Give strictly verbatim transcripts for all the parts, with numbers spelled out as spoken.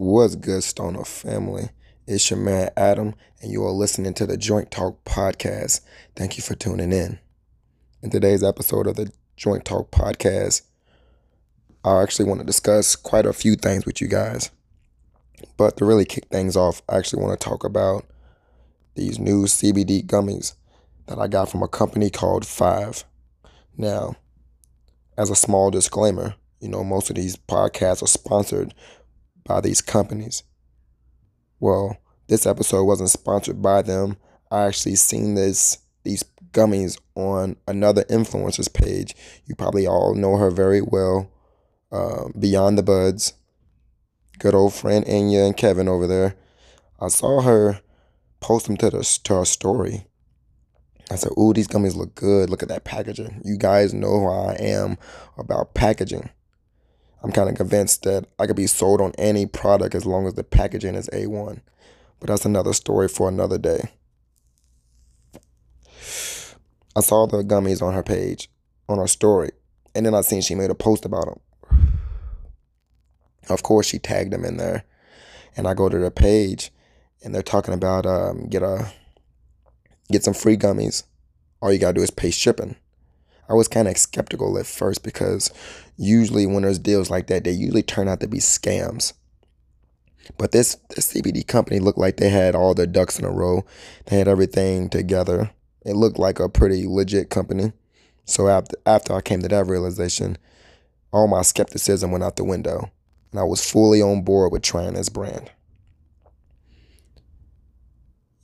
was good stoner family. It's your man Adam, and you are listening to the Joint Talk Podcast. Thank you for tuning in. In today's episode of the Joint Talk Podcast, I actually want to discuss quite a few things with you guys. But to really kick things off, I actually want to talk about these new C B D gummies that I got from a company called Five. Now, as a small disclaimer, you know, most of these podcasts are sponsored by these companies. Well, this episode wasn't sponsored by them. I actually seen this these gummies on another influencer's page. You probably all know her very well. Uh, Beyond the Buds. Good old friend Anya and Kevin over there. I saw her post them to, the, to her story. I said, ooh, these gummies look good. Look at that packaging. You guys know how I am about packaging. I'm kind of convinced that I could be sold on any product as long as the packaging is A one. But that's another story for another day. I saw the gummies on her page, on her story. And then I seen she made a post about them. Of course, she tagged them in there. And I go to their page, and they're talking about um, get a get some free gummies. All you got to do is pay shipping. I was kind of skeptical at first because usually when there's deals like that, they usually turn out to be scams. But this, this C B D company looked like they had all their ducks in a row. They had everything together. It looked like a pretty legit company. So after, after I came to that realization, all my skepticism went out the window. And I was fully on board with trying this brand.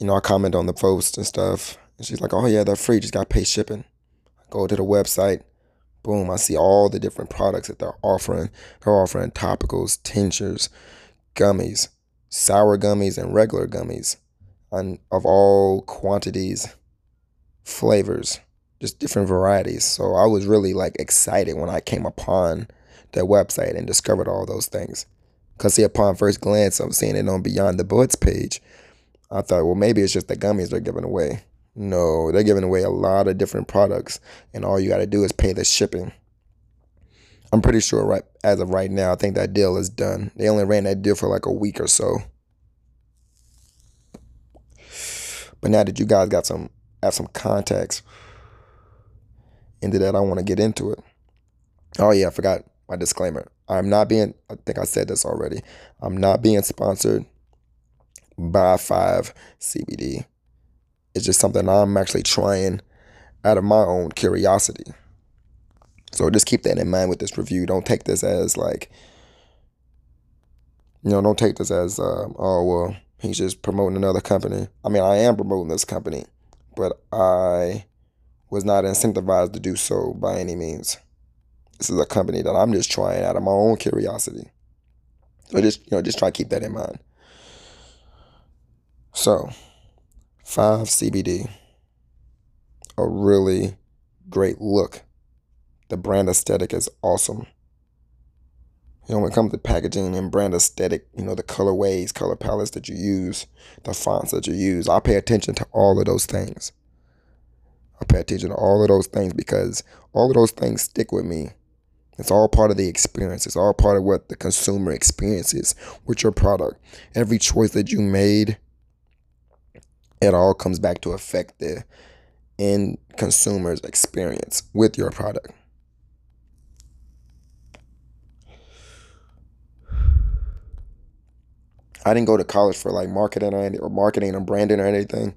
You know, I comment on the post and stuff. And she's like, oh, yeah, they're free. Just got to pay shipping. I go to the website. Boom, I see all the different products that they're offering. They're offering topicals, tinctures, gummies, sour gummies, and regular gummies. And of all quantities, flavors, just different varieties. So I was really, like, excited when I came upon their website and discovered all those things. Because see, upon first glance, I'm seeing it on Beyond the Buds page. I thought, well, maybe it's just the gummies they're giving away. No, they're giving away a lot of different products, and all you got to do is pay the shipping. I'm pretty sure right as of right now, I think that deal is done. They only ran that deal for like a week or so. But now that you guys got some have some contacts into that, I want to get into it. Oh yeah, I forgot my disclaimer. I'm not being, I think I said this already. I'm not being sponsored by Five C B D. It's just something I'm actually trying out of my own curiosity. So just keep that in mind with this review. Don't take this as like, you know, don't take this as, uh, oh, well, he's just promoting another company. I mean, I am promoting this company, but I was not incentivized to do so by any means. This is a company that I'm just trying out of my own curiosity. So just, you know, just try to keep that in mind. So, Five C B D, a really great look. The brand aesthetic is awesome. You know, when it comes to packaging and brand aesthetic, you know, the colorways, color palettes that you use, the fonts that you use, I pay attention to all of those things. I pay attention to all of those things because all of those things stick with me. It's all part of the experience. It's all part of what the consumer experiences with your product. Every choice that you made, it all comes back to affect the end consumer's experience with your product. I didn't go to college for like marketing or, any, or marketing and branding or anything.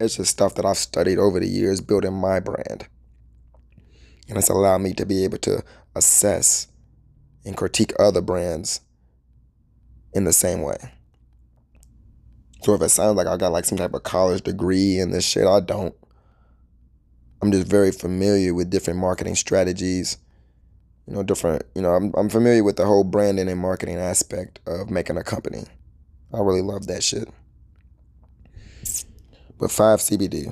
It's just stuff that I've studied over the years building my brand. And it's allowed me to be able to assess and critique other brands in the same way. So if it sounds like I got like some type of college degree and this shit, I don't. I'm just very familiar with different marketing strategies. You know, different, you know, I'm I'm familiar with the whole branding and marketing aspect of making a company. I really love that shit. But Five C B D,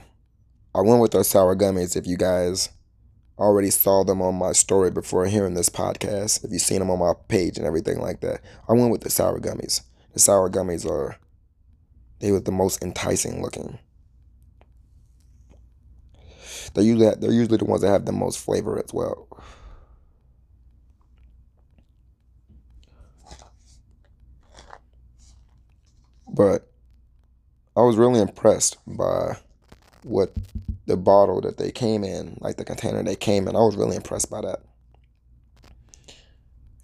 I went with their sour gummies. If you guys already saw them on my story before hearing this podcast, if you've seen them on my page and everything like that, I went with the sour gummies. The sour gummies are, they were the most enticing looking. They're usually, they're usually the ones that have the most flavor as well. But I was really impressed by what the bottle that they came in, like the container they came in. I was really impressed by that.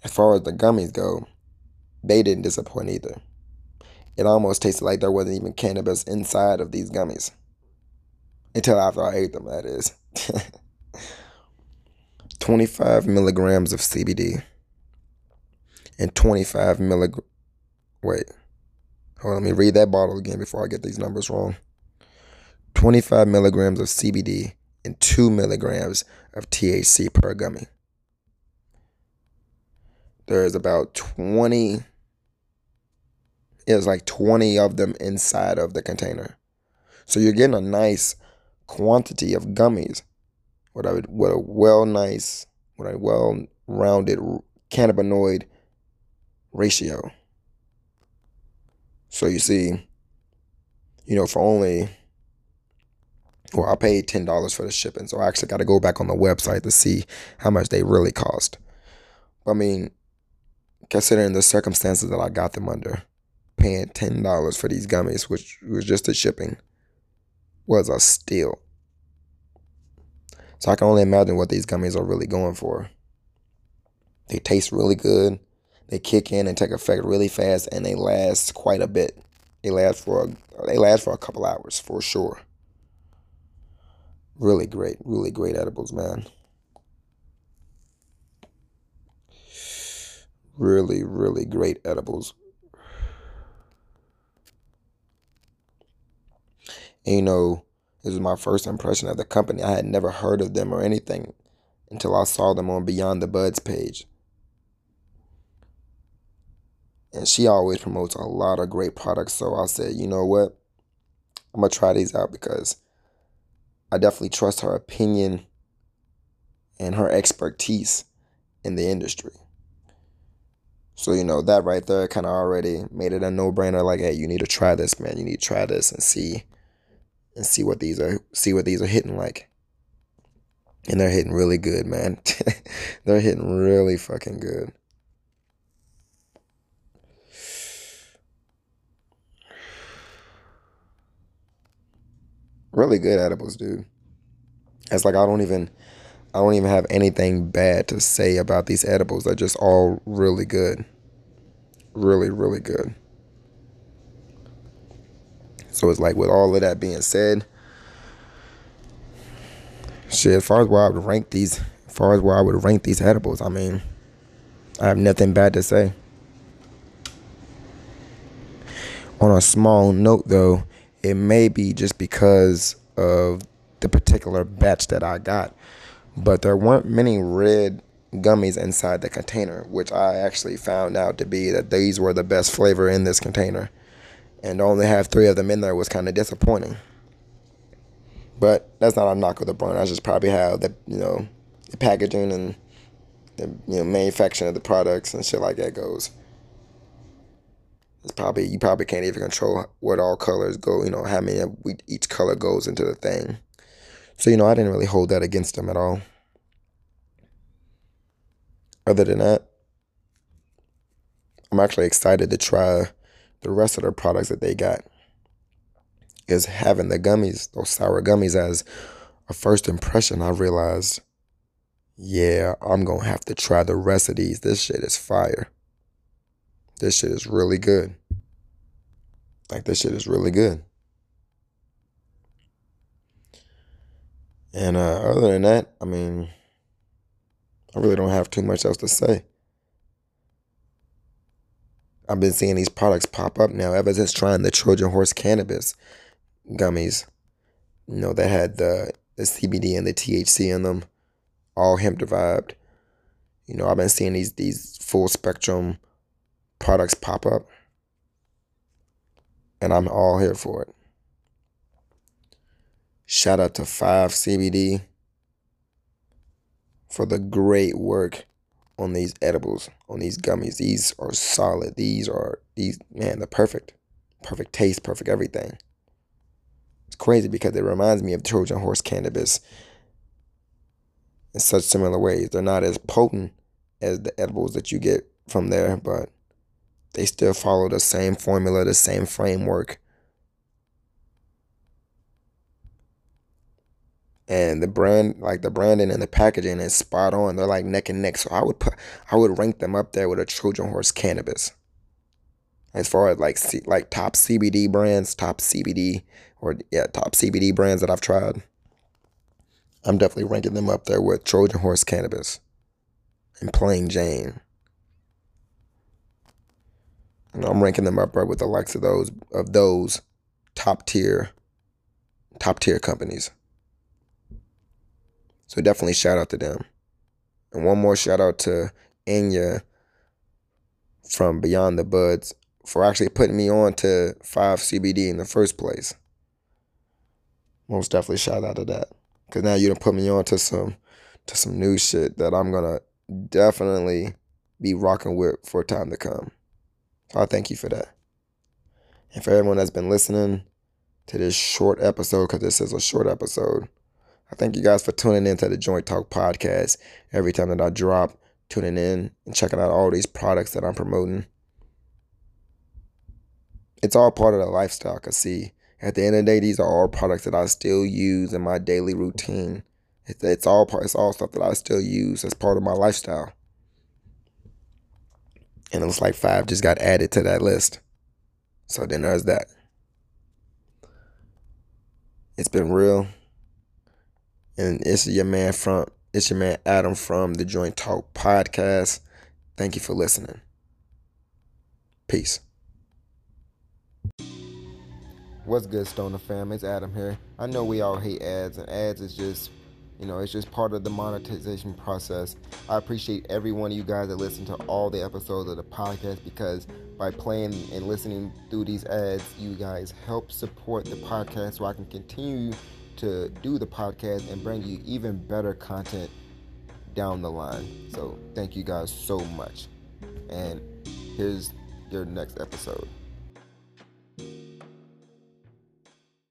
As far as the gummies go, they didn't disappoint either. It almost tasted like there wasn't even cannabis inside of these gummies. Until after I ate them, that is. twenty-five milligrams of C B D. And twenty-five milligrams. Wait. Hold on, let me read that bottle again before I get these numbers wrong. twenty-five milligrams of C B D and two milligrams of T H C per gummy. There's about twenty. It was like twenty of them inside of the container. So you're getting a nice quantity of gummies with a, with a well nice, with a well-rounded cannabinoid ratio. So you see, you know, for only, well, I paid ten dollars for the shipping. So I actually got to go back on the website to see how much they really cost. I mean, considering the circumstances that I got them under, paying ten dollars for these gummies, which was just the shipping, was a steal. So I can only imagine what these gummies are really going for. They taste really good. They kick in and take effect really fast, and they last quite a bit. They last for a, they last for a couple hours for sure. Really great, really great edibles, man. Really, really great edibles. And, you know, this was my first impression of the company. I had never heard of them or anything until I saw them on Beyond the Buds page. And she always promotes a lot of great products. So I said, you know what? I'm going to try these out because I definitely trust her opinion and her expertise in the industry. So, you know, that right there kind of already made it a no-brainer. Like, hey, you need to try this, man. You need to try this and see. And see what these are see what these are hitting like. And they're hitting really good, man. They're hitting really fucking good. Really good edibles, dude. It's like I don't even I don't even have anything bad to say about these edibles. They're just all really good. Really, really good. So it's like, with all of that being said, shit, as far as where I would rank these, as far as where I would rank these edibles, I mean, I have nothing bad to say. On a small note, though, it may be just because of the particular batch that I got, but there weren't many red gummies inside the container, which I actually found out to be that these were the best flavor in this container. And to only have three of them in there was kind of disappointing. But that's not a knock of the brand. I just probably have the, you know, the packaging and the, you know, manufacturing of the products and shit like that goes. It's probably, you probably can't even control what all colors go, you know, how many of each color goes into the thing. So, you know, I didn't really hold that against them at all. Other than that, I'm actually excited to try the rest of the products that they got. Is having the gummies, those sour gummies, as a first impression, I realized, yeah, I'm going to have to try the rest of these. This shit is fire. This shit is really good. Like, this shit is really good. And uh, other than that, I mean, I really don't have too much else to say. I've been seeing these products pop up now ever since trying the Trojan Horse Cannabis gummies. You know, they had the, the C B D and the T H C in them, all hemp derived. You know, I've been seeing these these full spectrum products pop up, and I'm all here for it. Shout out to Five C B D for the great work on these edibles, on these gummies. These are solid. These are, these, man, they're perfect. Perfect taste, perfect everything. It's crazy because it reminds me of Trojan Horse Cannabis in such similar ways. They're not as potent as the edibles that you get from there, but They still follow the same formula, the same framework. And the brand, like the branding and the packaging is spot on. They're like neck and neck. So I would put, I would rank them up there with a Trojan Horse Cannabis. As far as like, C, like top CBD brands, top CBD or yeah, top CBD brands that I've tried. I'm definitely ranking them up there with Trojan Horse Cannabis and Plain Jane. And I'm ranking them up right with the likes of those, of those top tier, top tier companies. So definitely shout out to them. And one more shout out to Anya from Beyond the Buds for actually putting me on to Five C B D in the first place. Most definitely shout out to that. Because now you done put me on to some, to some new shit that I'm going to definitely be rocking with for time to come. So I thank you for that. And for everyone that's been listening to this short episode, because this is a short episode, I thank you guys for tuning in to the Joint Talk Podcast. Every time that I drop, tuning in and checking out all these products that I'm promoting. It's all part of the lifestyle, because see, at the end of the day, these are all products that I still use in my daily routine. It's, it's, all, it's all stuff that I still use as part of my lifestyle. And it looks like five just got added to that list. So then there's that. It's been real. And it's your man from, it's your man Adam from the Joint Talk Podcast. Thank you for listening. Peace. What's good, Stoner fam? It's Adam here. I know we all hate ads, and ads is just, you know, it's just part of the monetization process. I appreciate every one of you guys that listen to all the episodes of the podcast, because by playing and listening through these ads, you guys help support the podcast so I can continue to do the podcast and bring you even better content down the line. So thank you guys so much. And here's your next episode.